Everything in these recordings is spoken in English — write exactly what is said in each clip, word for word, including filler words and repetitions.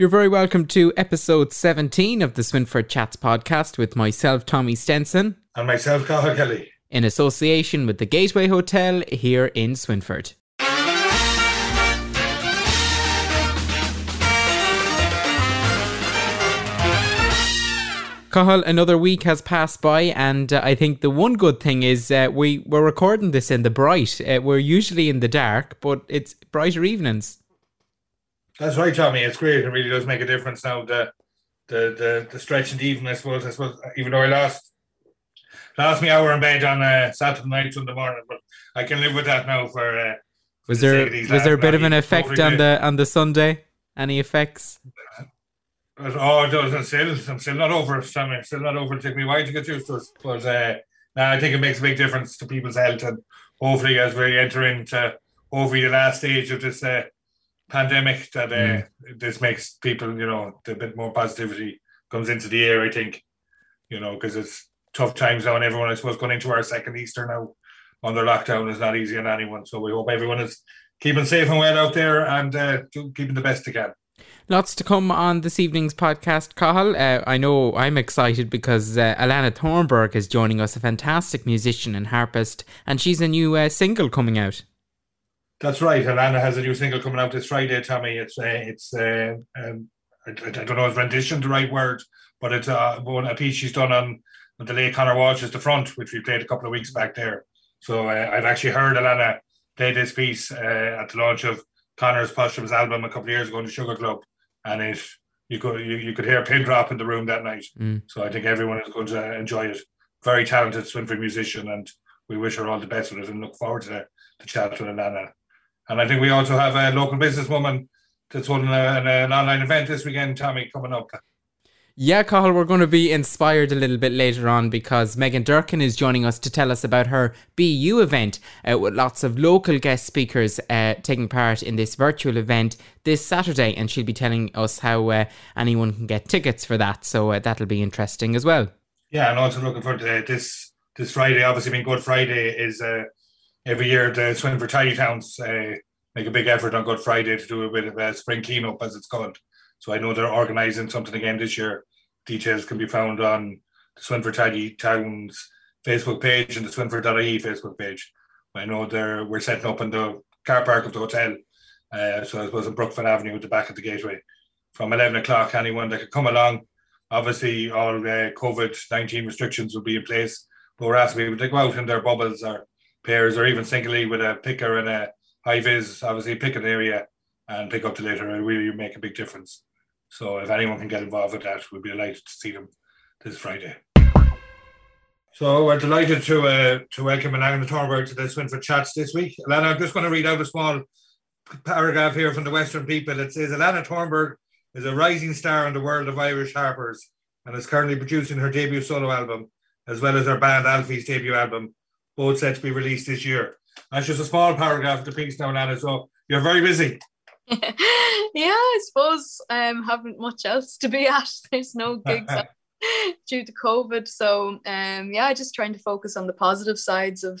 You're very welcome to episode seventeen of the Swinford Chats podcast with myself, Tommy Stenson. And myself, Cahal Kelly. In association with the Gateway Hotel here in Swinford. Cahal, another week has passed by, and uh, I think the one good thing is uh, we we're recording this in the bright. Uh, we're usually in the dark, but it's brighter evenings. That's right, Tommy. It's great. It really does make a difference now. The the the, the stretch and even, I suppose. I suppose even though I lost lost my hour in bed on uh, Saturday night, Sunday morning, but I can live with that now. For uh, was there was there a bit of an effect on the on the Sunday? Any effects? Oh, it does. I'm still, I'm still not over it. I'm still not over it. It took me a while to get used to it, but uh, now I think it makes a big difference to people's health, and hopefully, as we enter into over the last stage of this. Uh, pandemic that uh, mm. this makes people, you know, a bit more positivity comes into the air, I think, you know, because it's tough times now, and everyone, I suppose, going into our second Easter now under lockdown is not easy on anyone, so we hope everyone is keeping safe and well out there and uh, keeping the best they can. Lots to come on this evening's podcast, Cahal. Uh, I know I'm excited because uh, Alannah Thornburgh is joining us, a fantastic musician and harpist, and she's a new uh, single coming out. That's right. Alannah has a new single coming out this Friday, Tommy. It's uh, it's uh, um, I, I don't know if rendition the right word, but it's uh, a piece she's done on the late Conor Walsh is the front, which we played a couple of weeks back there. So uh, I've actually heard Alannah play this piece uh, at the launch of Conor's posthumous album a couple of years ago in the Sugar Club, and it you could you, you could hear a pin drop in the room that night. Mm. So I think everyone is going to enjoy it. Very talented Swinford musician, and we wish her all the best with it, and look forward to to chat with Alannah. And I think we also have a local businesswoman that's holding an, an online event this weekend, Tommy, coming up. Yeah, Cahal, we're going to be inspired a little bit later on because Megan Durkan is joining us to tell us about her Be You event uh, with lots of local guest speakers uh, taking part in this virtual event this Saturday. And she'll be telling us how uh, anyone can get tickets for that. So uh, that'll be interesting as well. Yeah, and also looking forward to uh, this, this Friday, obviously being Good Friday, is... Uh, Every year, the Swinford Tidy Towns uh, make a big effort on Good Friday to do a bit of a spring clean-up, as it's called. So I know they're organising something again this year. Details can be found on the Swinford Tidy Towns Facebook page and the Swinford dot I E Facebook page. I know they're we're setting up in the car park of the hotel, uh, so I suppose in Brookfield Avenue at the back of the Gateway. From eleven o'clock, anyone that could come along. Obviously, all uh, COVID nineteen restrictions will be in place, but we're asking people to go out in their bubbles or pairs or even singly with a picker and a high vis, obviously pick an area and pick up the litter. It really make a big difference. So if anyone can get involved with that, we'd be delighted to see them this Friday. So we're delighted to uh, to welcome Alannah Thornburgh to the Swinford Chats this week. Alannah, I'm just going to read out a small paragraph here from the Western People. It says, Alannah Thornburgh is a rising star in the world of Irish harpers and is currently producing her debut solo album, as well as her band Alfie's debut album, both set to be released this year. That's just a small paragraph of the piece now, Alannah, so you're very busy. Yeah, I suppose I um, haven't much else to be at. There's no gigs due to COVID. So, um, yeah, just trying to focus on the positive sides of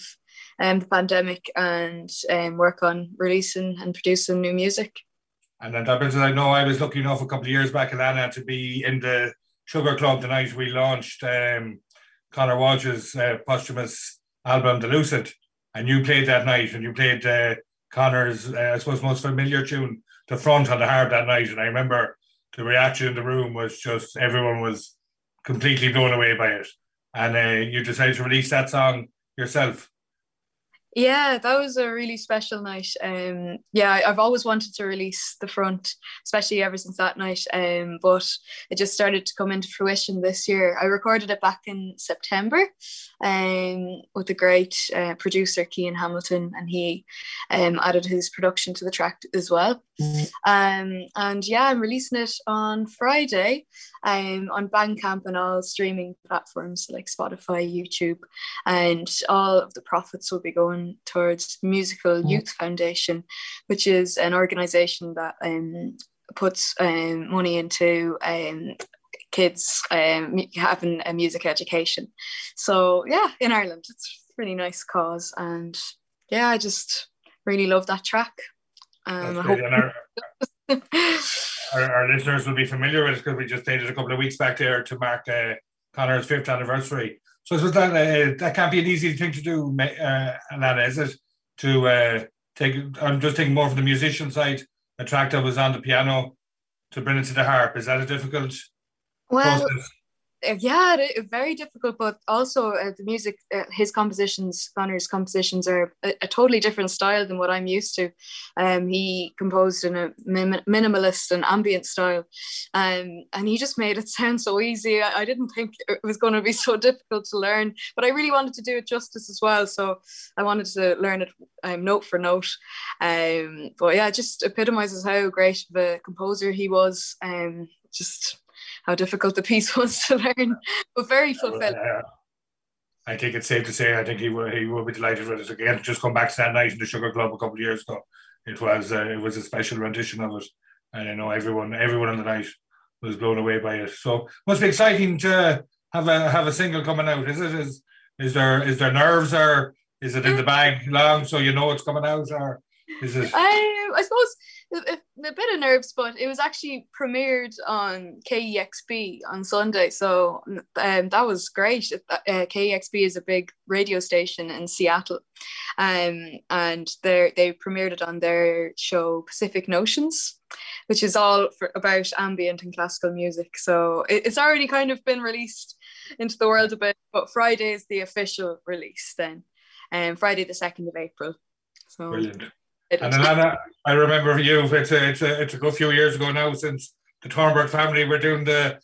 um, the pandemic and um, work on releasing and producing new music. And then that brings us, I know I was lucky enough a couple of years back, Alannah, to be in the Sugar Club the night we launched um, Conor Walsh's uh, posthumous album The Lucid, and you played that night, and you played uh, Conor's uh, I suppose most familiar tune, The Front, on the harp that night, and I remember the reaction in the room was just everyone was completely blown away by it, and uh, you decided to release that song yourself. Yeah, that was a really special night. Um, yeah, I've always wanted to release The Front, especially ever since that night, um, but it just started to come into fruition this year. I recorded it back in September um, with the great uh, producer Cian Hamilton, and he um, added his production to the track as well. Mm-hmm. Um, and yeah, I'm releasing it on Friday um, on Bandcamp and all streaming platforms like Spotify, YouTube, and all of the profits will be going towards Musical Youth Foundation, which is an organisation that um, puts um, money into um, kids um, having a music education. So yeah, in Ireland, it's a really nice cause, and yeah, I just really love that track. Um, I hope- and I, our, our listeners will be familiar with it because we just did it a couple of weeks back there to mark uh, Conor's fifth anniversary. So I suppose that, uh, that can't be an easy thing to do, uh, Alannah, is it? To uh, take, I'm just thinking more from the musician side, a track that was on the piano to bring it to the harp. Is that a difficult well, process? Yeah, very difficult, but also uh, the music, uh, his compositions, Conor's compositions are a, a totally different style than what I'm used to. Um, he composed in a min- minimalist and ambient style, um, and he just made it sound so easy. I, I didn't think it was going to be so difficult to learn, but I really wanted to do it justice as well, so I wanted to learn it um, note for note. Um, but yeah, it just epitomizes how great of a composer he was, um, just... how difficult the piece was to learn, but very fulfilling. Uh, I think it's safe to say, I think he will, he will be delighted with it again. Just come back to that night in the Sugar Club a couple of years ago. It was uh, it was a special rendition of it. And I know everyone everyone on the night was blown away by it. So must be exciting to have a have a single coming out, is it? Is is there is there nerves, or is it in the bag long so you know it's coming out, or is it? I, I suppose... A, a bit of nerves, but it was actually premiered on K E X P on Sunday, so um, that was great. Uh, K E X P is a big radio station in Seattle, um, and they premiered it on their show Pacific Notions, which is all for, about ambient and classical music. So it, it's already kind of been released into the world a bit, but Friday is the official release then, and um, Friday the second of April. So. Brilliant. And Alannah, I remember you, it's a, it's, a, it's a good few years ago now since the Thornburgh family were doing the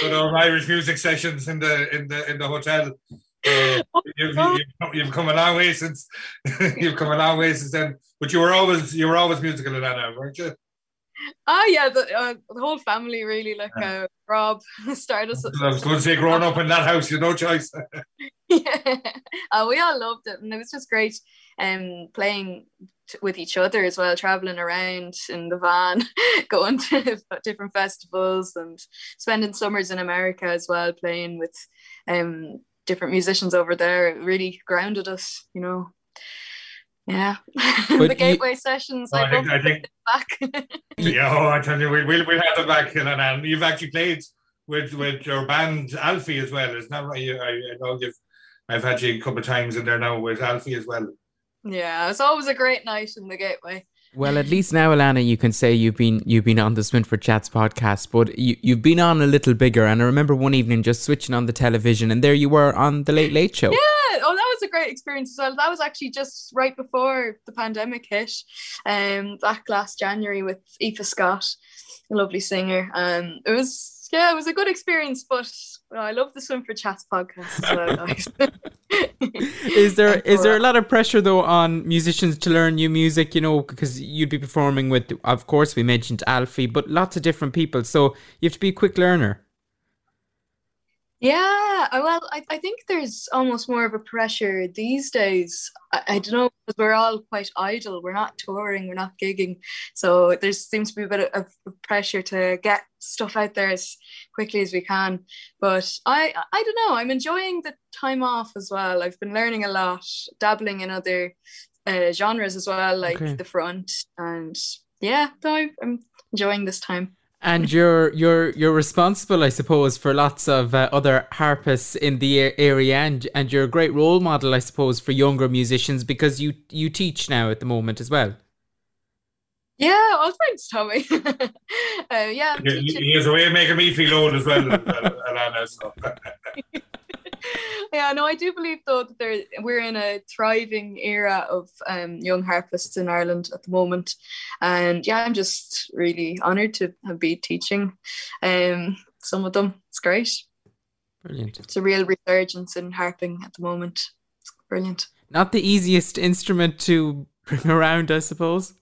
good old Irish music sessions in the in the, in the hotel. Uh, oh, you've, you've, you've come a long way since you've come a long way since then, but you were always you were always musical, Alannah, weren't you? Oh yeah, the, uh, the whole family really, like yeah. uh, Rob started us. I was going to say, growing up in that house, you no choice. Yeah, uh, we all loved it, and it was just great um, playing t- with each other as well, traveling around in the van, going to different festivals, and spending summers in America as well, playing with um, different musicians over there. It really grounded us, you know. Yeah, the Gateway you, sessions. I, I think, I think back. Yeah, oh, I tell you, we'll we'll, we'll have them back, Alannah. You've actually played with, with your band Alfie as well, isn't that right? You, I, I know you've I've had you a couple of times in there now with Alfie as well. Yeah, it's always a great night in the Gateway. Well, at least now, Alannah, you can say you've been you've been on the Swinford Chats podcast, but you you've been on a little bigger. And I remember one evening just switching on the television, and there you were on the Late Late Show. Yeah. Oh, that was a great experience as well. That was actually just right before the pandemic hit, um, back last January with Aoife Scott, a lovely singer. Um, it was, yeah, it was a good experience, but well, I love the Swinford Chats podcast as well, guys. Is there is there a lot of pressure, though, on musicians to learn new music, you know, because you'd be performing with, of course, we mentioned Alfie, but lots of different people, so you have to be a quick learner. Yeah, well, I, I think there's almost more of a pressure these days. I, I don't know, because we're all quite idle. We're not touring, we're not gigging. So there seems to be a bit of, of pressure to get stuff out there as quickly as we can. But I, I don't know, I'm enjoying the time off as well. I've been learning a lot, dabbling in other uh, genres as well, like okay. The front. And yeah, so I'm enjoying this time. And you're you're you're responsible, I suppose, for lots of uh, other harpists in the area, and and you're a great role model, I suppose, for younger musicians, because you you teach now at the moment as well. Yeah, well, thanks, Tommy. uh, yeah, he has a way of making me feel old as well, Alannah. So. Yeah, no, I do believe, though, that there, we're in a thriving era of um, young harpists in Ireland at the moment. And yeah, I'm just really honoured to be teaching um, some of them. It's great. Brilliant. It's a real resurgence in harping at the moment. It's brilliant. Not the easiest instrument to bring around, I suppose.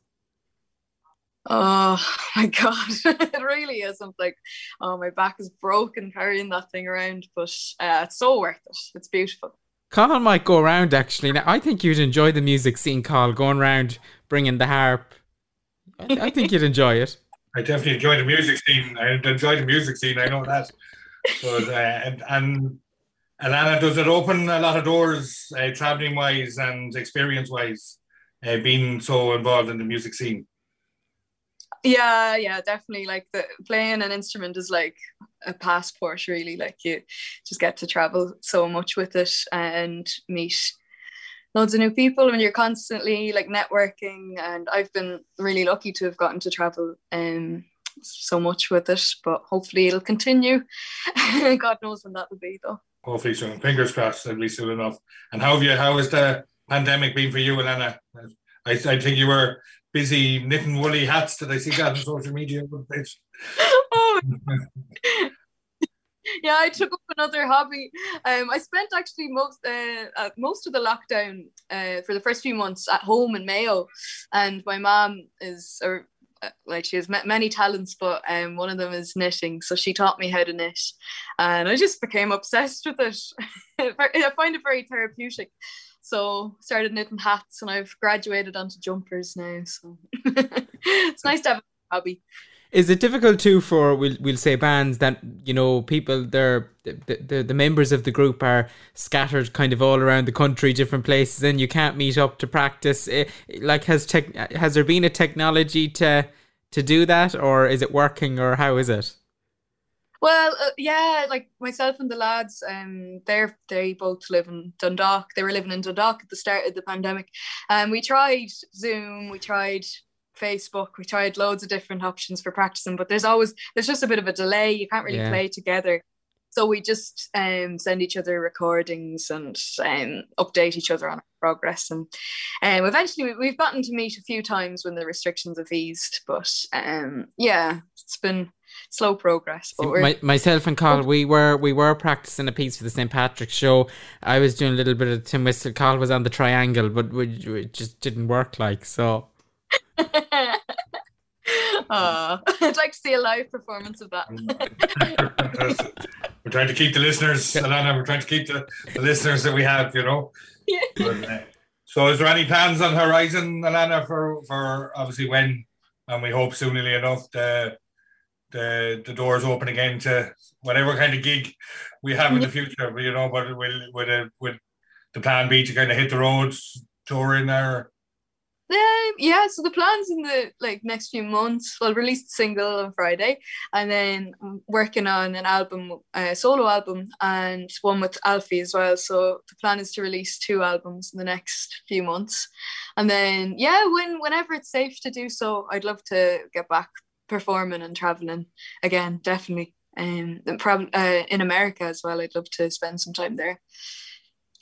Oh my God, it really isn't. Like, oh, my back is broken carrying that thing around, but uh, it's so worth it. It's beautiful. Cahal might go around, actually. Now, I think you'd enjoy the music scene, Cahal, going around bringing the harp. I, I think you'd enjoy it. I definitely enjoy the music scene. I enjoy the music scene, I know that. But, uh, and, and Alannah, does it open a lot of doors, uh, travelling wise and experience wise, uh, being so involved in the music scene? Yeah, yeah, definitely. Like the playing an instrument is like a passport, really. Like you just get to travel so much with it and meet loads of new people, and you're constantly like networking. And I've been really lucky to have gotten to travel um so much with it, but hopefully it'll continue. God knows when that'll be, though. Hopefully soon. Fingers crossed, it'll be soon enough. And how have you? How has the pandemic been for you, Alannah? I, I think you were busy knitting woolly hats. Did I see that on social media? Oh, yeah, I took up another hobby. Um, I spent actually most uh, uh, most of the lockdown uh, for the first few months at home in Mayo, and my mum is or uh, like she has m- many talents, but um, one of them is knitting. So she taught me how to knit, and I just became obsessed with it. I find it very therapeutic. So started knitting hats, and I've graduated onto jumpers now. So it's nice to have a hobby. Is it difficult too for we'll we'll say bands that, you know, people they're the, the the members of the group are scattered kind of all around the country, different places, and you can't meet up to practice? It, like has tech has there been a technology to to do that, or is it working, or how is it? Well, uh, yeah, like myself and the lads, um, they they both live in Dundalk. They were living in Dundalk at the start of the pandemic. And um, we tried Zoom, we tried Facebook, we tried loads of different options for practicing, but there's always, there's just a bit of a delay. You can't really yeah. play together. So we just um, send each other recordings and um, update each other on our progress. And um, eventually we've gotten to meet a few times when the restrictions have eased, but um, yeah, it's been slow progress. But My, myself and Cahal, we were we were practicing a piece for the Saint Patrick's show. I was doing a little bit of Tim Whistle. Cahal was on the triangle, but we, it just didn't work, like, so. Oh, I'd like to see a live performance of that. We're trying to keep the listeners, Alannah, we're trying to keep the, the listeners that we have, you know. Yeah. But, uh, so is there any plans on the horizon, Alannah, for, for obviously when, and we hope soonly enough, the the the doors open again to whatever kind of gig we have in the future, you know, but will with a with the plan be to kind of hit the roads touring there? Um, yeah, so the plans in the like next few months, I'll release the single on Friday, and then I'm working on an album, a solo album, and one with Alfie as well. So the plan is to release two albums in the next few months, and then yeah, when whenever it's safe to do so, I'd love to get back performing and traveling again, definitely. Um, and probably uh, in America as well. I'd love to spend some time there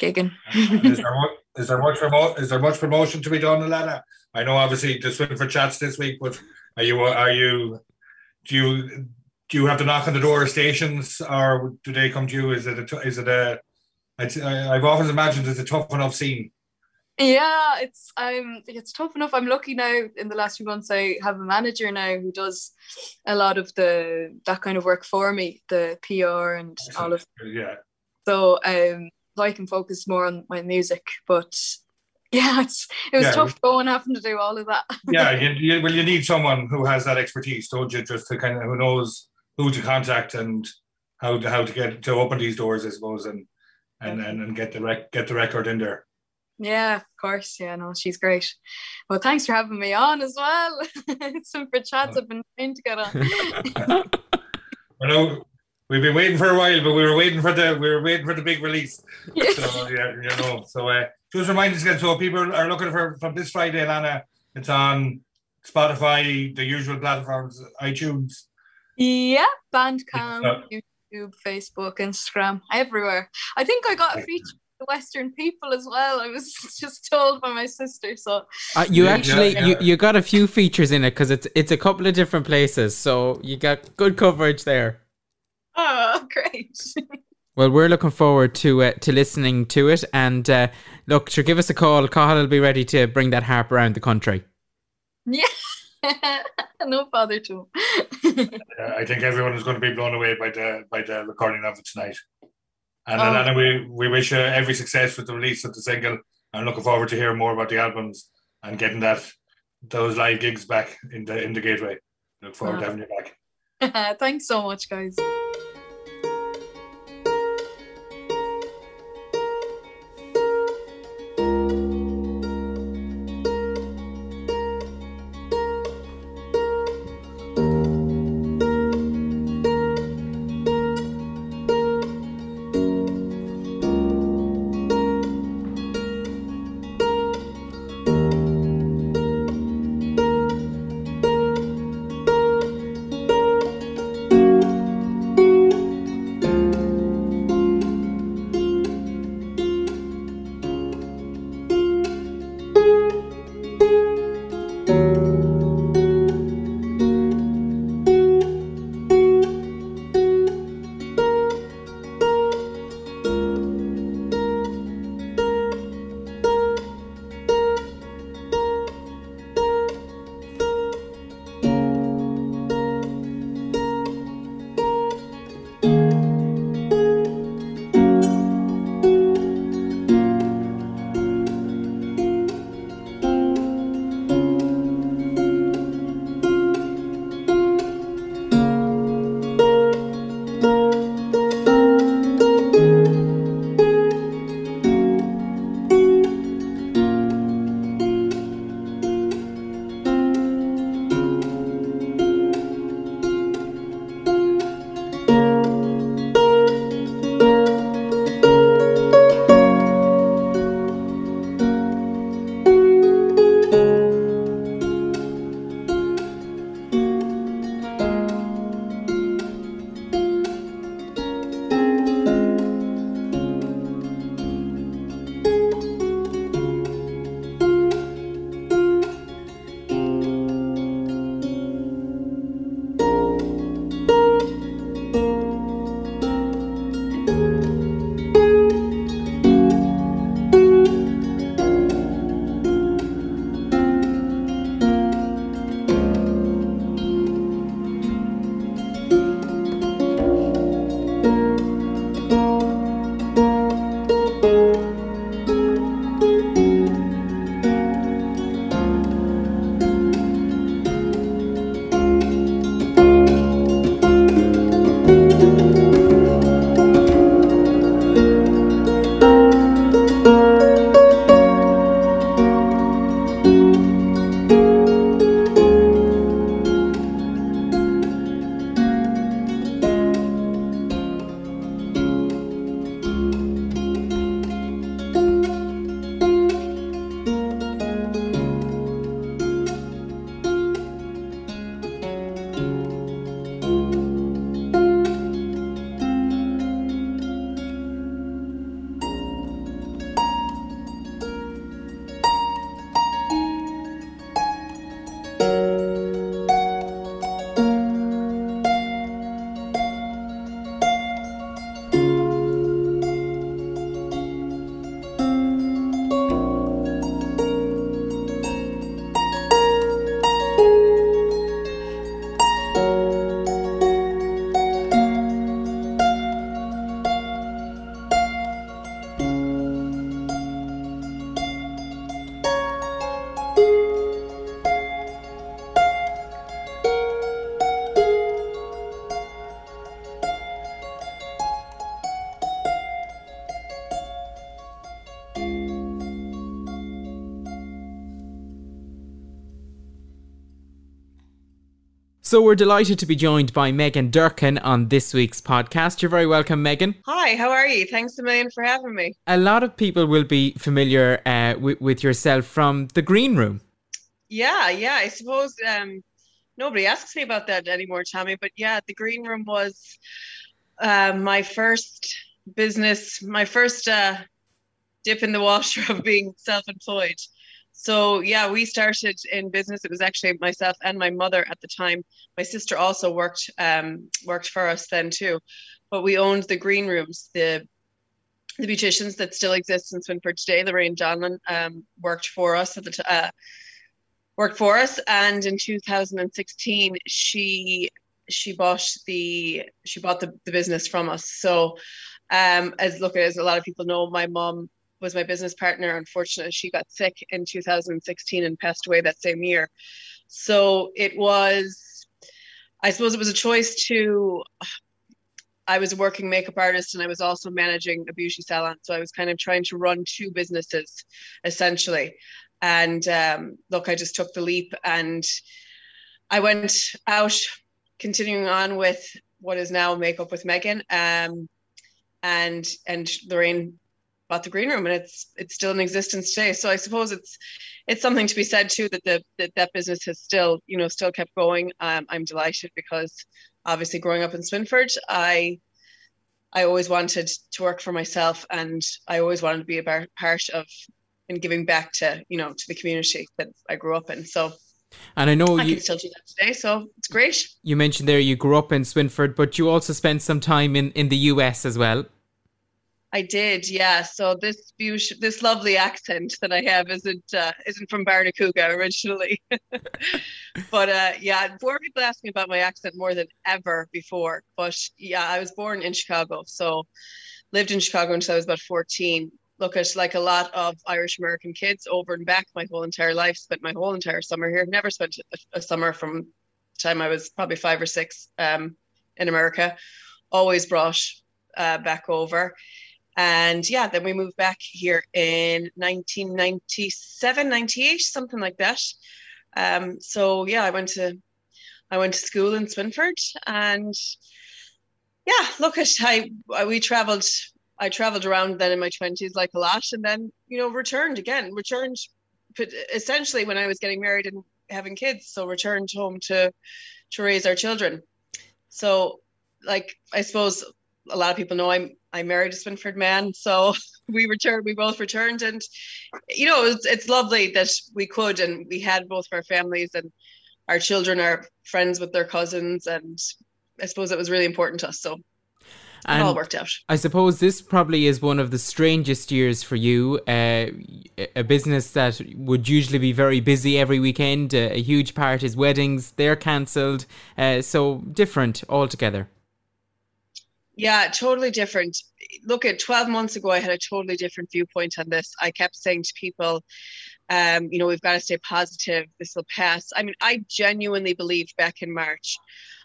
gigging. Is there one? Is there much promo- Is there much promotion to be done, Alannah? I know, obviously, the Swinford Chats this week, but are you? Are you? Do you? Do you have to knock on the door of stations, or do they come to you? Is it? A, is it a? I've often imagined it's a tough enough scene. Yeah, it's um, it's tough enough. I'm lucky now. In the last few months, I have a manager now who does a lot of the that kind of work for me, the P R and all of. Yeah. So um. So I can focus more on my music, but yeah, it's, it was yeah. tough going having to do all of that. Yeah, you, you, well, you need someone who has that expertise, don't you? Just to kind of who knows who to contact and how to, how to get to open these doors, I suppose, and and and, and get the rec- get the record in there. Yeah, of course. Yeah, no, she's great. Well, thanks for having me on as well. Some for chats I've been trying to get on. I know. We've been waiting for a while, but we were waiting for the we were waiting for the big release. Yeah. So yeah, you know. So uh, just remind us again. So people are looking for from this Friday, Alannah. It's on Spotify, the usual platforms, iTunes. Yeah, Bandcamp, uh, YouTube, Facebook, Instagram, everywhere. I think I got a feature with Western People as well. I was just told by my sister. So uh, you actually yeah, yeah. you you got a few features in it because it's it's a couple of different places. So you got good coverage there. Oh, great. Well, we're looking forward to uh, to listening to it. And uh, look, sure, give us a call. Cahal will be ready to bring that harp around the country. Yeah, no bother to him. uh, I think everyone is going to be blown away by the by the recording of it tonight. And oh. Alannah, we, we wish you every success with the release of the single. I'm looking forward to hearing more about the albums and getting that those live gigs back in the, in the Gateway. Look forward oh. to having you back. Thanks so much, guys. So we're delighted to be joined by Megan Durkan on this week's podcast. You're very welcome, Megan. Hi, how are you? Thanks a million for having me. A lot of people will be familiar uh, w- with yourself from The Green Room. Yeah, yeah, I suppose um, nobody asks me about that anymore, Tommy, but yeah, The Green Room was uh, my first business, my first uh, dip in the water of being self-employed. So yeah, we started in business. It was actually myself and my mother at the time. My sister also worked um, worked for us then too, but we owned the Green Rooms, the the beauticians that still exist in Swinford today. Lorraine Johnlin um, worked for us at the t- uh, worked for us, and in two thousand sixteen she she bought the she bought the, the business from us. So um, as look as a lot of people know, my mom was my business partner. Unfortunately, she got sick in two thousand sixteen and passed away that same year. So it was, I suppose it was a choice to, I was a working makeup artist and I was also managing a beauty salon. So I was kind of trying to run two businesses, essentially. And um, look, I just took the leap and I went out continuing on with what is now Makeup with Megan um, and, and Lorraine the Green Room, and it's it's still in existence today. So I suppose it's it's something to be said too that the that, that business has still you know still kept going. Um, I'm delighted because obviously growing up in Swinford, I I always wanted to work for myself, and I always wanted to be a bar- part of and giving back to you know to the community that I grew up in. So. And I know I you can still do that today, so it's great. You mentioned there you grew up in Swinford, but you also spent some time in in the U S as well. I did, yeah. So this beautiful, this lovely accent that I have isn't uh, isn't from Barnacouga originally, but uh, yeah. More people ask me about my accent more than ever before. But yeah, I was born in Chicago, so lived in Chicago until I was about fourteen. Look, at like a lot of Irish American kids, over and back my whole entire life. Spent my whole entire summer here. Never spent a, a summer from the time I was probably five or six um, in America. Always brought uh, back over. And yeah, then we moved back here in nineteen ninety-seven, ninety-eight, something like that. Um, so yeah, I went to I went to school in Swinford, and yeah, look at I, I we travelled. I travelled around then in my twenties like a lot, and then you know returned again, returned essentially when I was getting married and having kids. So returned home to to raise our children. So like I suppose a lot of people know I'm. I married a Swinford man, so we returned. We both returned, and you know it's it's lovely that we could, and we had both of our families, and our children are friends with their cousins, and I suppose it was really important to us. So and it all worked out. I suppose this probably is one of the strangest years for you. Uh, a business that would usually be very busy every weekend. Uh, a huge part is weddings; they're cancelled. Uh, so different altogether. Yeah, totally different. Look, at twelve months ago, I had a totally different viewpoint on this. I kept saying to people, um, you know, we've got to stay positive. This will pass. I mean, I genuinely believed back in March.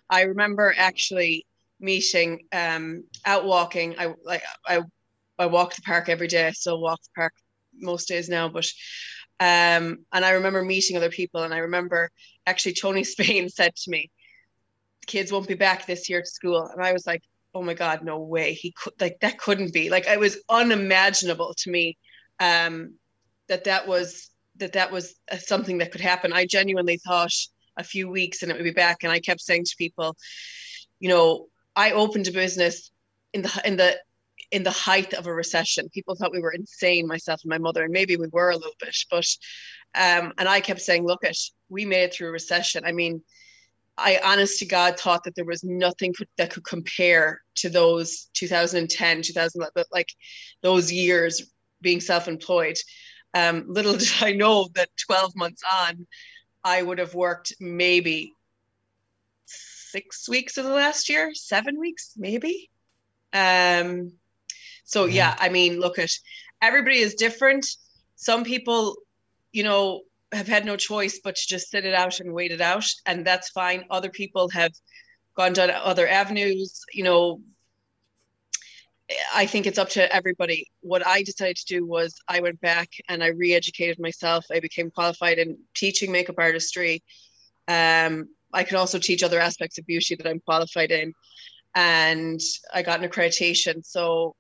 I remember actually meeting, um, out walking. I, I, I, I walk the park every day. I still walk the park most days now, but um, and I remember meeting other people. And I remember actually Tony Spain said to me, kids won't be back this year to school. And I was like, oh my God, no way. He could like, that couldn't be like, it was unimaginable to me um, that that was, that that was uh, something that could happen. I genuinely thought a few weeks and it would be back. And I kept saying to people, you know, I opened a business in the, in the, in the height of a recession. People thought we were insane, myself and my mother, and maybe we were a little bit, but, um, and I kept saying, look it, we made it through recession. I mean, I honest to God thought that there was nothing could, that could compare to those two thousand ten, two thousand eleven, like those years being self-employed. Um, little did I know that twelve months on, I would have worked maybe six weeks of the last year, seven weeks, maybe. Um, so yeah, I mean, look at everybody is different. Some people, you know, have had no choice but to just sit it out and wait it out, and that's fine. Other people have gone down other avenues. You know, I think it's up to everybody. What I decided to do was I went back and I re-educated myself. I became qualified in teaching makeup artistry. Um, I can also teach other aspects of beauty that I'm qualified in. And I got an accreditation. So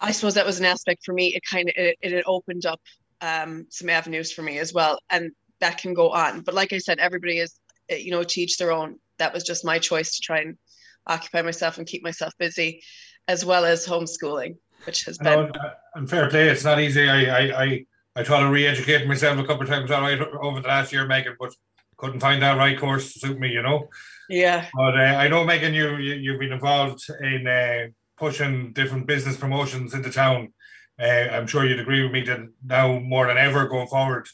I suppose that was an aspect for me. It kind of, it, it opened up um, some avenues for me as well. And that can go on. But like I said, everybody is, you know, to each their own. That was just my choice to try and occupy myself and keep myself busy, as well as homeschooling, which has been. And fair play, it's not easy. I, I, I, I try to re-educate myself a couple of times over the last year, Megan, but couldn't find that right course to suit me, you know. Yeah. But uh, I know, Megan, you, you you've been involved in uh, pushing different business promotions into town. Uh, I'm sure you'd agree with me that now more than ever going forward,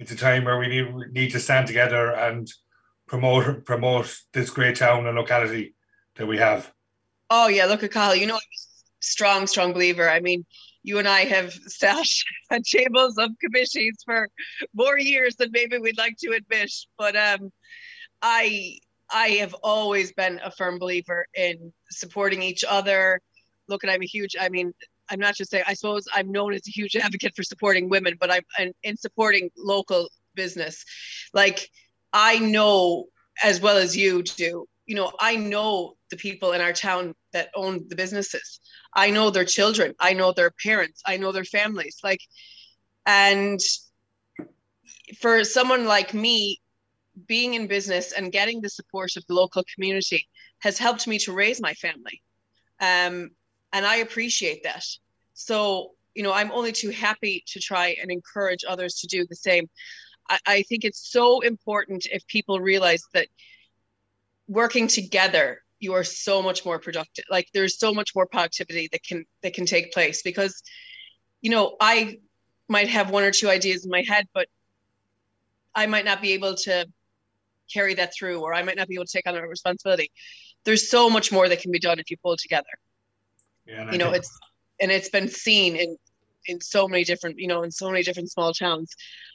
it's a time where we need we need to stand together and promote promote this great town and locality that we have. Oh yeah, look at Cahal. You know, I'm a strong, strong believer. I mean, you and I have sat at tables of committees for more years than maybe we'd like to admit. But um, I I have always been a firm believer in supporting each other. Look, and I'm a huge, I mean, I'm not just saying, I suppose I'm known as a huge advocate for supporting women, but I'm and in supporting local business. Like, I know, as well as you do, you know, I know the people in our town that own the businesses. I know their children. I know their parents. I know their families. Like, and for someone like me, being in business and getting the support of the local community has helped me to raise my family. Um, and I appreciate that. So, you know, I'm only too happy to try and encourage others to do the same. I, I think it's so important if people realize that working together, you are so much more productive. Like, there's so much more productivity that can that can take place, because, you know, I might have one or two ideas in my head, but I might not be able to carry that through, or I might not be able to take on a responsibility. There's so much more that can be done if you pull together. Yeah, you know, it's and it's been seen in in so many different, you know, in so many different small towns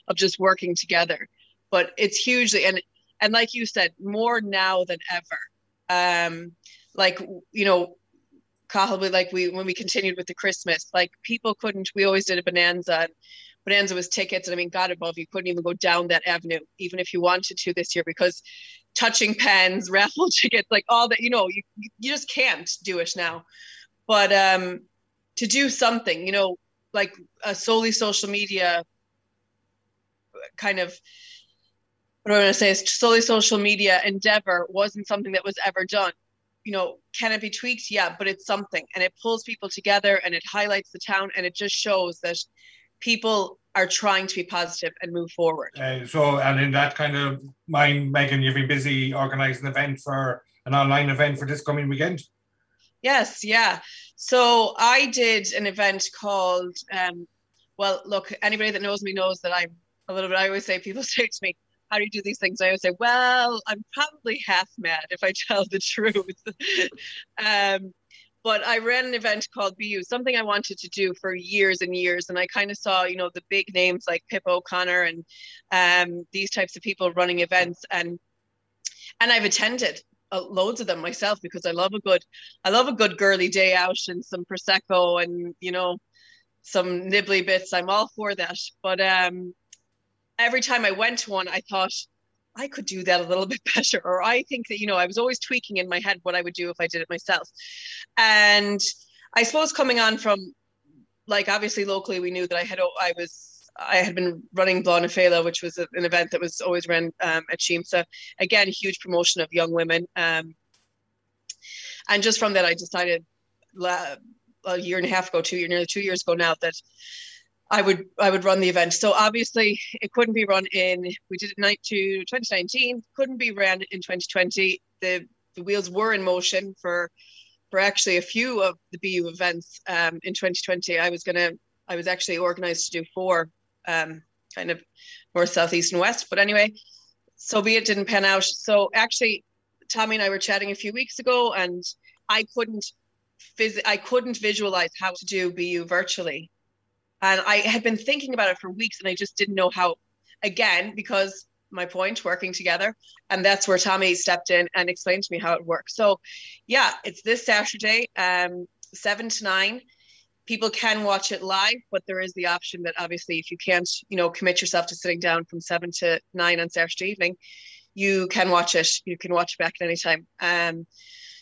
of just working together. But it's hugely, and and like you said, more now than ever. Um, like, you know, Cahal, like we, when we continued with the Christmas, like people couldn't, we always did a bonanza. Bonanza was tickets. And I mean, God above, you couldn't even go down that avenue, even if you wanted to this year, because touching pens, raffle tickets, like all that, you know, you, you just can't do it now. But um, to do something, you know, like a solely social media kind of, what I want to say is solely social media endeavor wasn't something that was ever done. You know, can it be tweaked? Yeah, but it's something, and it pulls people together, and it highlights the town, and it just shows that people are trying to be positive and move forward. Uh, so, and in that kind of mind, Megan, you've been busy organising an event for an online event for this coming weekend. Yes, yeah. So I did an event called. Um, well, look, anybody that knows me knows that I'm a little bit. I always say, people say to me, how do you do these things? I always say, well, I'm probably half mad if I tell the truth. um, but I ran an event called Be You, something I wanted to do for years and years. And I kind of saw, you know, the big names like Pippa O'Connor and um, these types of people running events. And and I've attended uh, loads of them myself, because I love a good, I love a good girly day out and some Prosecco and, you know, some nibbly bits. I'm all for that. But, um, every time I went to one, I thought I could do that a little bit better. Or I think that, you know, I was always tweaking in my head what I would do if I did it myself. And I suppose coming on from, like, obviously locally, we knew that I had, I was, I had been running Blonde Fela, which was an event that was always ran um, at Shimsa. Again, huge promotion of young women. Um, and just from that, I decided a year and a half ago, two year, nearly two years ago now, that I would I would run the event. So obviously it couldn't be run in, we did it night to twenty nineteen, couldn't be ran in twenty twenty. The the wheels were in motion for for actually a few of the B U events um, in twenty twenty. I was gonna I was actually organized to do four, um, kind of north, south, east, and west. But anyway, so be it, didn't pan out. So actually, Tommy and I were chatting a few weeks ago, and I couldn't phys- I couldn't visualize how to do B U virtually. And I had been thinking about it for weeks, and I just didn't know how, again, because my point, working together. And that's where Tommy stepped in and explained to me how it works. So yeah, it's this Saturday, um, seven to nine. People can watch it live, but there is the option that obviously if you can't, you know, commit yourself to sitting down from seven to nine on Saturday evening, you can watch it. You can watch it back at any time. Um,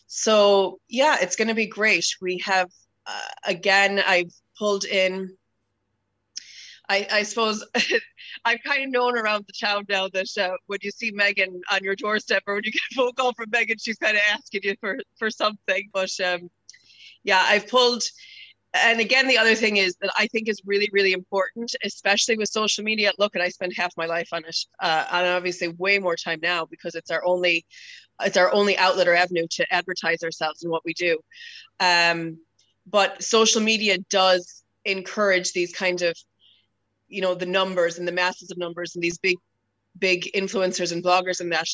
so yeah, it's going to be great. We have, uh, again, I've pulled in, I, I suppose I've kind of known around the town now that uh, when you see Megan on your doorstep or when you get a phone call from Megan, she's kind of asking you for, for something. But um, yeah, I've pulled. And again, the other thing is that I think is really, really important, especially with social media. Look, and I spend half my life on it, uh, and obviously way more time now because it's our only, it's our only outlet or avenue to advertise ourselves and what we do. Um, but social media does encourage these kinds of, you know, the numbers and the masses of numbers and these big, big influencers and bloggers and that.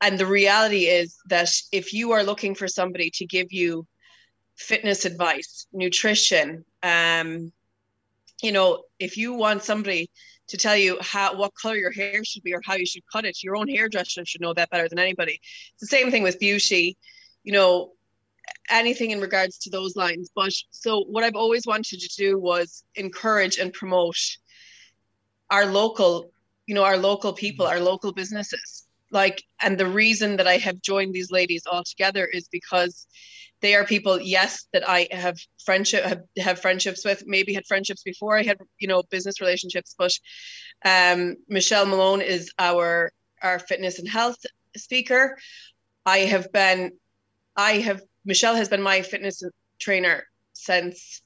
And the reality is that if you are looking for somebody to give you fitness advice, nutrition, um, you know, if you want somebody to tell you how, what color your hair should be or how you should cut it, your own hairdresser should know that better than anybody. It's the same thing with beauty, you know, anything in regards to those lines. But so what I've always wanted to do was encourage and promote our local, you know, our local people, our local businesses. Like, and the reason that I have joined these ladies all together is because they are people, yes, that I have friendship, have, have friendships with, maybe had friendships before I had, you know, business relationships. But um, Michelle Malone is our, our fitness and health speaker. I have been, I have, Michelle has been my fitness trainer since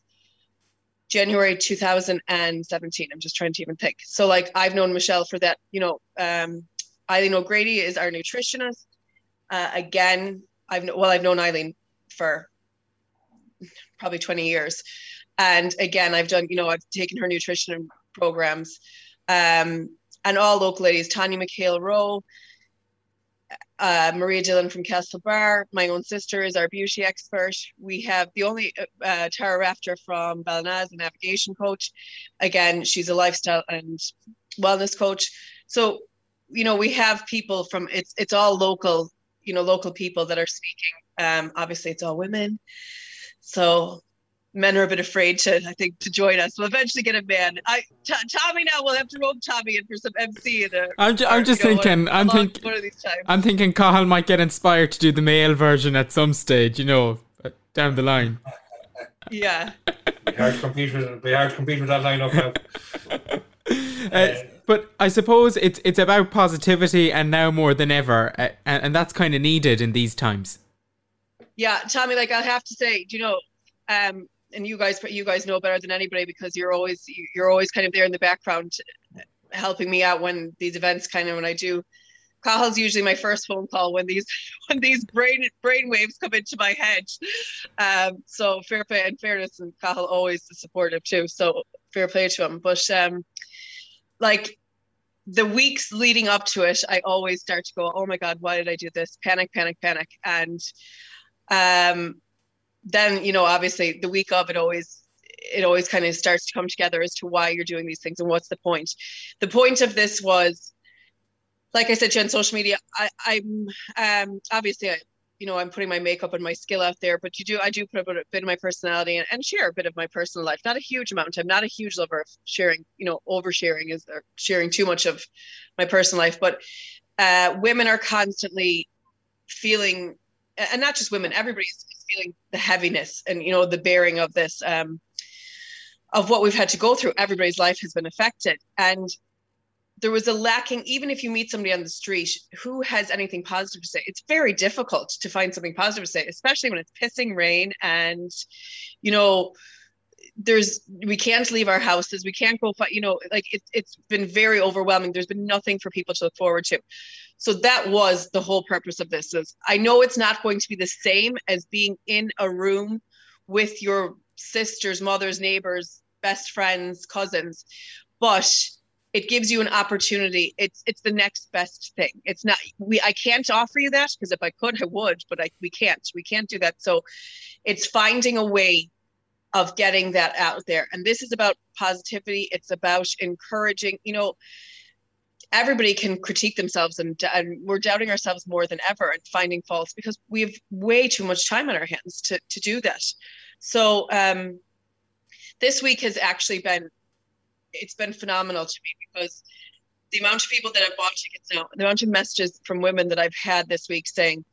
January two thousand seventeen. I'm just trying to even think. So like, I've known Michelle for that, you know. um, Eileen O'Grady is our nutritionist. Uh, again, I've well, I've known Eileen for probably twenty years, and again, I've done, you know, I've taken her nutrition programs, um, and all local ladies: Tanya McHale-Rowe, uh, Maria Dillon from Castlebar. My own sister is our beauty expert. We have the only uh, Tara Rafter from Balnaz, a navigation coach. Again, she's a lifestyle and wellness coach. So, you know, we have people from, it's it's all local, you know, local people that are speaking. Um, obviously it's all women. So men are a bit afraid to, I think, to join us. We'll eventually get a man. I, t- Tommy now, we'll have to rope Tommy in for some M C. In a, I'm, ju- or, I'm just thinking, know, I'm, think- one of these times. I'm thinking Cahal might get inspired to do the male version at some stage, you know, down the line. Yeah. It'll be hard to compete with, it'll be hard to compete with that lineup now. Uh, uh, but I suppose it's it's about positivity, and now more than ever, uh, and, and that's kind of needed in these times. Yeah, Tommy, like, I'll have to say, you know, um, and you guys you guys know better than anybody, because you're always you're always kind of there in the background helping me out when these events, kind of, when I do. Cahal's usually my first phone call when these when these brain brain waves come into my head. Um, so fair play and fairness, and Cahal always is supportive too. So fair play to him, but. Um, Like the weeks leading up to it, I always start to go, oh my God, why did I do this? Panic, panic, panic. And um, then, you know, obviously the week of it always, it always kind of starts to come together as to why you're doing these things and what's the point. The point of this was, like I said to you on social media, I, I'm um, obviously, I, you know, I'm putting my makeup and my skill out there, but you do, I do put a bit of my personality in, and share a bit of my personal life, not a huge amount. I'm not a huge lover of sharing, you know, oversharing is or sharing too much of my personal life, but uh, women are constantly feeling, and not just women, everybody's feeling the heaviness and, you know, the bearing of this, um, of what we've had to go through. Everybody's life has been affected. And there was a lacking, even if you meet somebody on the street who has anything positive to say, it's very difficult to find something positive to say, especially when it's pissing rain and, you know, there's, we can't leave our houses. We can't go, you know, like it, it's been very overwhelming. There's been nothing for people to look forward to. So that was the whole purpose of this. Is I know it's not going to be the same as being in a room with your sisters, mothers, neighbors, best friends, cousins, but it gives you an opportunity. It's it's the next best thing. It's not, we, I can't offer you that, because if I could, I would, but I, we can't, we can't do that. So it's finding a way of getting that out there. And this is about positivity. It's about encouraging, you know, everybody can critique themselves, and, and we're doubting ourselves more than ever and finding faults, because we have way too much time on our hands to, to do that. So um, this week has actually been, it's been phenomenal to me, because the amount of people that have bought tickets now, the amount of messages from women that I've had this week saying,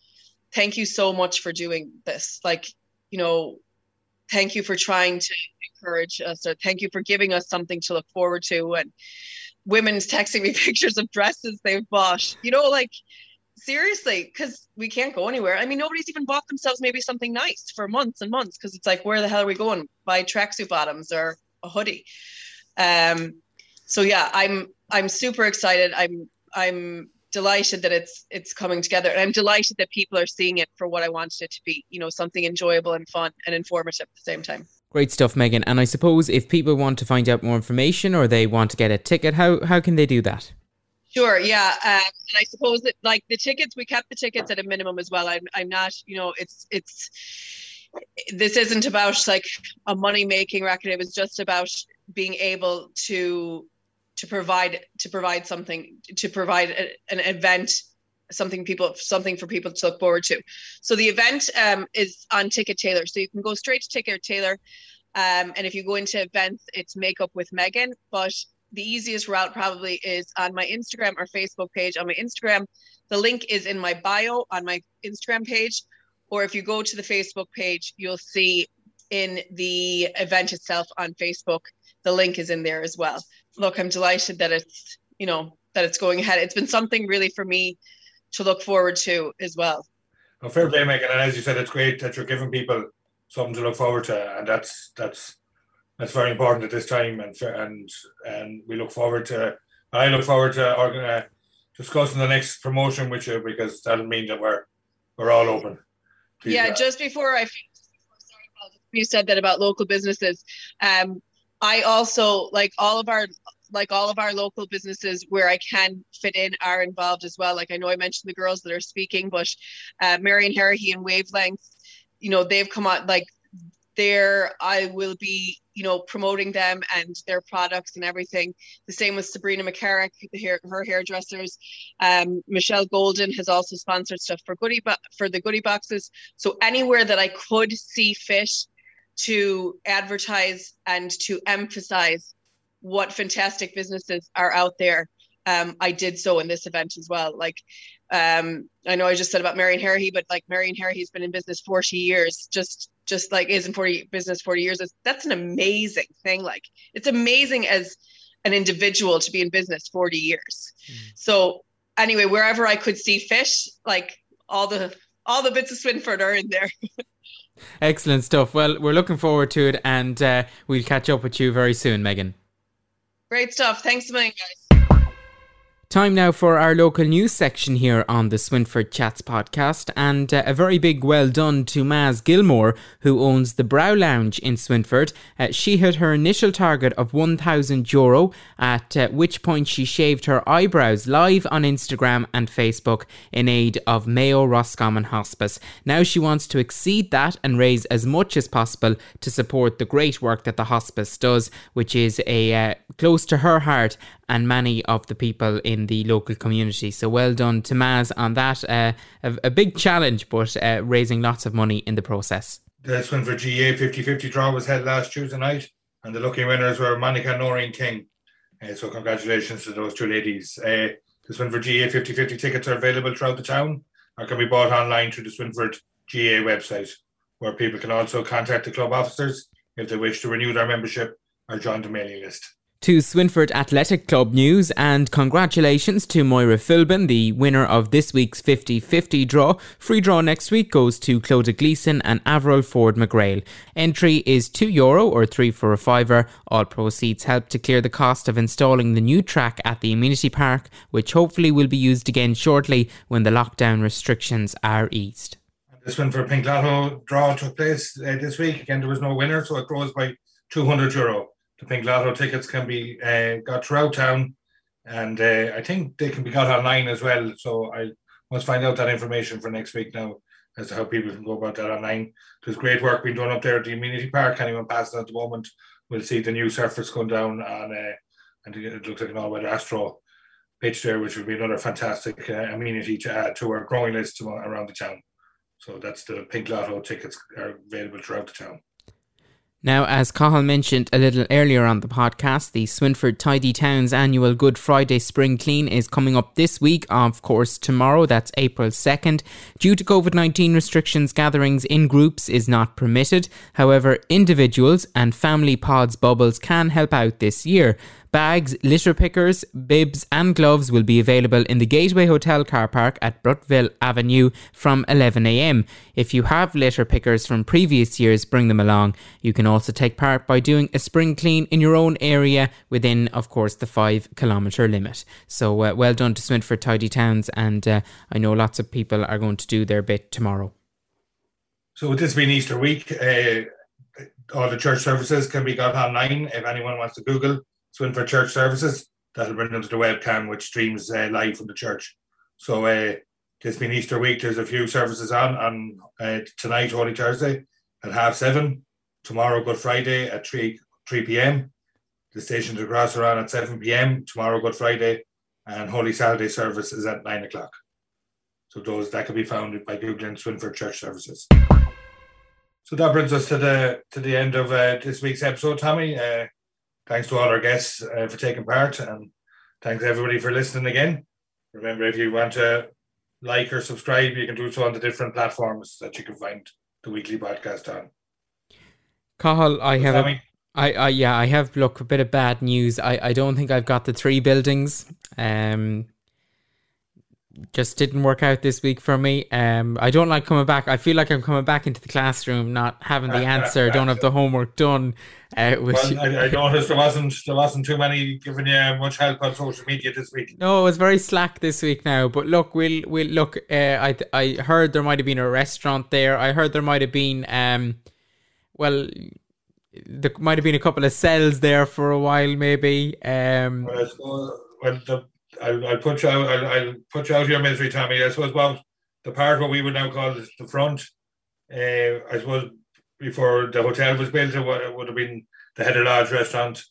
thank you so much for doing this. Like, you know, thank you for trying to encourage us, or thank you for giving us something to look forward to. And women's texting me pictures of dresses they've bought, you know, like seriously, because we can't go anywhere. I mean, nobody's even bought themselves maybe something nice for months and months, because it's like, where the hell are we going? Buy tracksuit bottoms or a hoodie. Um, so yeah, I'm I'm super excited. I'm I'm delighted that it's it's coming together, and I'm delighted that people are seeing it for what I wanted it to be, you know, something enjoyable and fun and informative at the same time. Great stuff, Megan. And I suppose if people want to find out more information or they want to get a ticket, how how can they do that? Sure, yeah. Um, and I suppose that, like, the tickets, we kept the tickets at a minimum as well. I'm I'm not, you know, it's it's this isn't about like a money making racket. It was just about being able to to provide to provide something, to provide a, an event, something people something for people to look forward to. So the event um, is on Ticket Tailor. So you can go straight to Ticket Tailor, um, and if you go into events, it's Makeup with Megan. But the easiest route probably is on my Instagram or Facebook page. On my Instagram, the link is in my bio on my Instagram page, or if you go to the Facebook page, you'll see in the event itself on Facebook, the link is in there as well. Look, I'm delighted that it's, you know, that it's going ahead. It's been something really for me to look forward to as well. Well, fair play, Megan. And as you said, it's great that you're giving people something to look forward to. And that's, that's, that's very important at this time. And, and, and we look forward to, I look forward to uh, discussing the next promotion with you, because that'll mean that we're, we're all open. Please, yeah. Uh, just before I, sorry, Paul, you said that about local businesses. Um, I also, like all of our, like all of our local businesses where I can fit in are involved as well. Like, I know I mentioned the girls that are speaking, but uh, Mary and Harry and Wavelength, you know, they've come out, like there, I will be, you know, promoting them and their products and everything. The same with Sabrina McCarrick, the hair, her hairdressers. Um, Michelle Golden has also sponsored stuff for goodie bo- for the goodie boxes. So anywhere that I could see fit to advertise and to emphasize what fantastic businesses are out there, um, I did so in this event as well. Like, um, I know I just said about Marion Herlihy, but like Marion Herlihy's been in business forty years, just just like is in forty business forty years. That's an amazing thing. Like, it's amazing as an individual to be in business forty years. Mm. So anyway, wherever I could see fish, like all the all the bits of Swinford are in there. Excellent stuff. Well, we're looking forward to it, and uh, we'll catch up with you very soon, Megan. Great stuff. Thanks a million, guys. Time now for our local news section here on the Swinford Chats podcast, and uh, a very big well done to Maz Gilmore, who owns the Brow Lounge in Swinford. Uh, she hit her initial target of one thousand euro, at uh, which point she shaved her eyebrows live on Instagram and Facebook in aid of Mayo Roscommon Hospice. Now she wants to exceed that and raise as much as possible to support the great work that the hospice does, which is a uh, close to her heart and many of the people in the local community. So well done to Maz on that. Uh, a, a big challenge, but uh, raising lots of money in the process. The Swinford G A fifty-fifty draw was held last Tuesday night, and the lucky winners were Monica and Noreen King. Uh, so congratulations to those two ladies. Uh, the Swinford G A fifty-fifty tickets are available throughout the town and can be bought online through the Swinford G A website, where people can also contact the club officers if they wish to renew their membership or join the mailing list. To Swinford Athletic Club news, and congratulations to Moira Philbin, the winner of this week's fifty-fifty draw. Free draw next week goes to Clodagh Gleeson and Avril Ford McGrail. Entry is two euro or three for a fiver. All proceeds help to clear the cost of installing the new track at the Amenity Park, which hopefully will be used again shortly when the lockdown restrictions are eased. The Swinford Pink Lotto draw took place uh, this week. Again, there was no winner, so it grows by two hundred euro. The Pink Lotto tickets can be uh, got throughout town, and uh, I think they can be got online as well. So I must find out that information for next week now as to how people can go about that online. There's great work being done up there at the Amenity Park. Anyone passing at the moment will see the new surface going down on, uh, and it looks like an all-weather Astro pitch there, which will be another fantastic uh, amenity to add to our growing list around the town. So that's the Pink Lotto tickets are available throughout the town. Now, as Cahal mentioned a little earlier on the podcast, the Swinford Tidy Towns annual Good Friday Spring Clean is coming up this week, of course tomorrow, that's April second. Due to COVID nineteen restrictions, gatherings in groups is not permitted. However, individuals and family pods bubbles can help out this year. Bags, litter pickers, bibs and gloves will be available in the Gateway Hotel car park at Brutville Avenue from eleven a m. If you have litter pickers from previous years, bring them along. You can also take part by doing a spring clean in your own area within, of course, the five kilometre limit. So uh, well done to Swinford Tidy Towns, and uh, I know lots of people are going to do their bit tomorrow. So with this being Easter week, uh, all the church services can be got online if anyone wants to Google Swinford Church Services. That'll bring them to the webcam, which streams uh, live from the church. So uh, it's been Easter week. There's a few services on, on uh, tonight, Holy Thursday, at half seven. Tomorrow, Good Friday, at three p m The Stations of the Cross are on at seven p m Tomorrow, Good Friday, and Holy Saturday service is at nine o'clock. So those that can be found by Googling Swinford Church Services. So that brings us to the to the end of uh, this week's episode, Tommy. Uh, Thanks to all our guests uh, for taking part, and thanks everybody for listening again. Remember, if you want to like or subscribe, you can do so on the different platforms that you can find the weekly podcast on. Cahal, I have, a, I, I, yeah, I have. Look, a bit of bad news. I, I don't think I've got the three buildings. Um, just didn't work out this week for me. Um, I don't like coming back. I feel like I'm coming back into the classroom, not having the answer, don't have the homework done. Uh, which well, I, I noticed there wasn't there wasn't too many giving you much help on social media this week. No, it was very slack this week now. But look, we'll we'll look. Uh, I I heard there might have been a restaurant there. I heard there might have been um, well. There might have been a couple of cells there for a while, maybe. Um, well, so, well the. I'll, I'll put you out. I'll, I'll put you out of your misery, Tommy. I suppose well, the part what we would now call the front, uh, I suppose before the hotel was built, it would have been the Heather Lodge restaurant,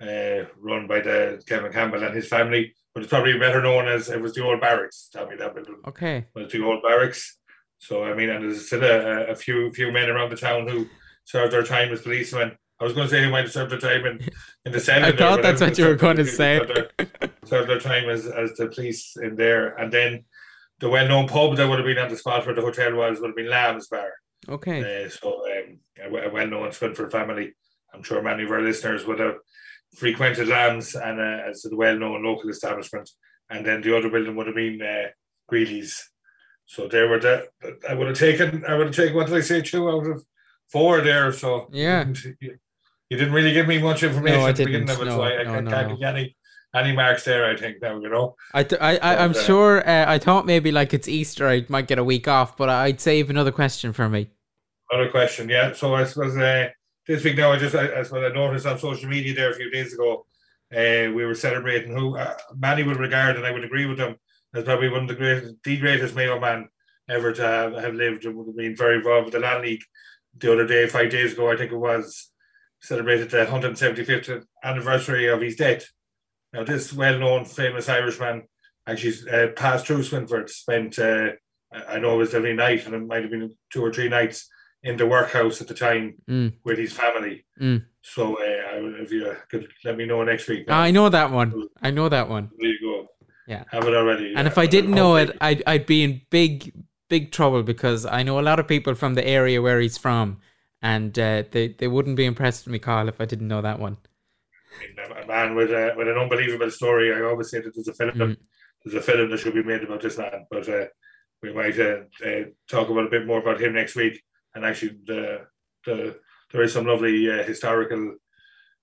uh, run by the Kevin Campbell and his family. But it's probably better known as it was the old barracks, Tommy. That building okay. was the old barracks. So I mean, and there's still a, a few few men around the town who served their time as policemen. I was going to say who might have served their time in, in the Senate. I thought that's what you were going to say. Served their time as, as the police in there. And then the well-known pub that would have been at the spot where the hotel was would have been Lamb's Bar. Okay. Uh, so um, a, a well-known Swinford family. I'm sure many of our listeners would have frequented Lamb's and uh, as a well-known local establishment. And then the other building would have been uh, Greeley's. So there were the... I would have taken... I would have taken, what did I say, two out of four there. So... Yeah. You didn't really give me much information no, at the beginning of it, no, so I, I no, can't no, no. get any, any marks there, I think, now, you know. I th- I, I, I'm but, uh, sure, uh, I thought maybe like it's Easter, I might get a week off, but I'd save another question for me. Another question, yeah. So I suppose uh, this week now, I just I, I suppose I noticed on social media there a few days ago, uh, we were celebrating who uh, many would regard, and I would agree with them, as probably one of the greatest, the greatest Mayo man ever to have, have lived, and would have been very involved with the Land League the other day, five days ago, I think it was. Celebrated the one hundred seventy-fifth anniversary of his death. Now, this well-known, famous Irishman actually uh, passed through Swinford, spent, uh, I know it was every night, and it might have been two or three nights in the workhouse at the time mm. with his family. Mm. So, uh, if you could let me know next week. I know that one. I know that one. There you go. Yeah. Have it already. And yeah. if I didn't know it, I'd, I'd be in big, big trouble, because I know a lot of people from the area where he's from. And uh, they, they wouldn't be impressed with me, Cahal, if I didn't know that one. A man with a, with an unbelievable story. I always say that there's a film, mm. there's a film that should be made about this man. But uh, we might uh, uh, talk about a bit more about him next week. And actually, the, the, there is some lovely uh, historical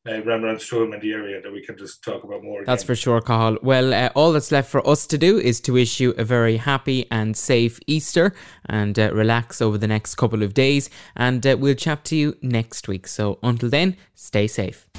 Uh, remnants to him in the area that we can just talk about more. That's again. For sure, Cahal. Well, uh, all that's left for us to do is to wish you a very happy and safe Easter, and uh, relax over the next couple of days, and uh, we'll chat to you next week. So until then, stay safe.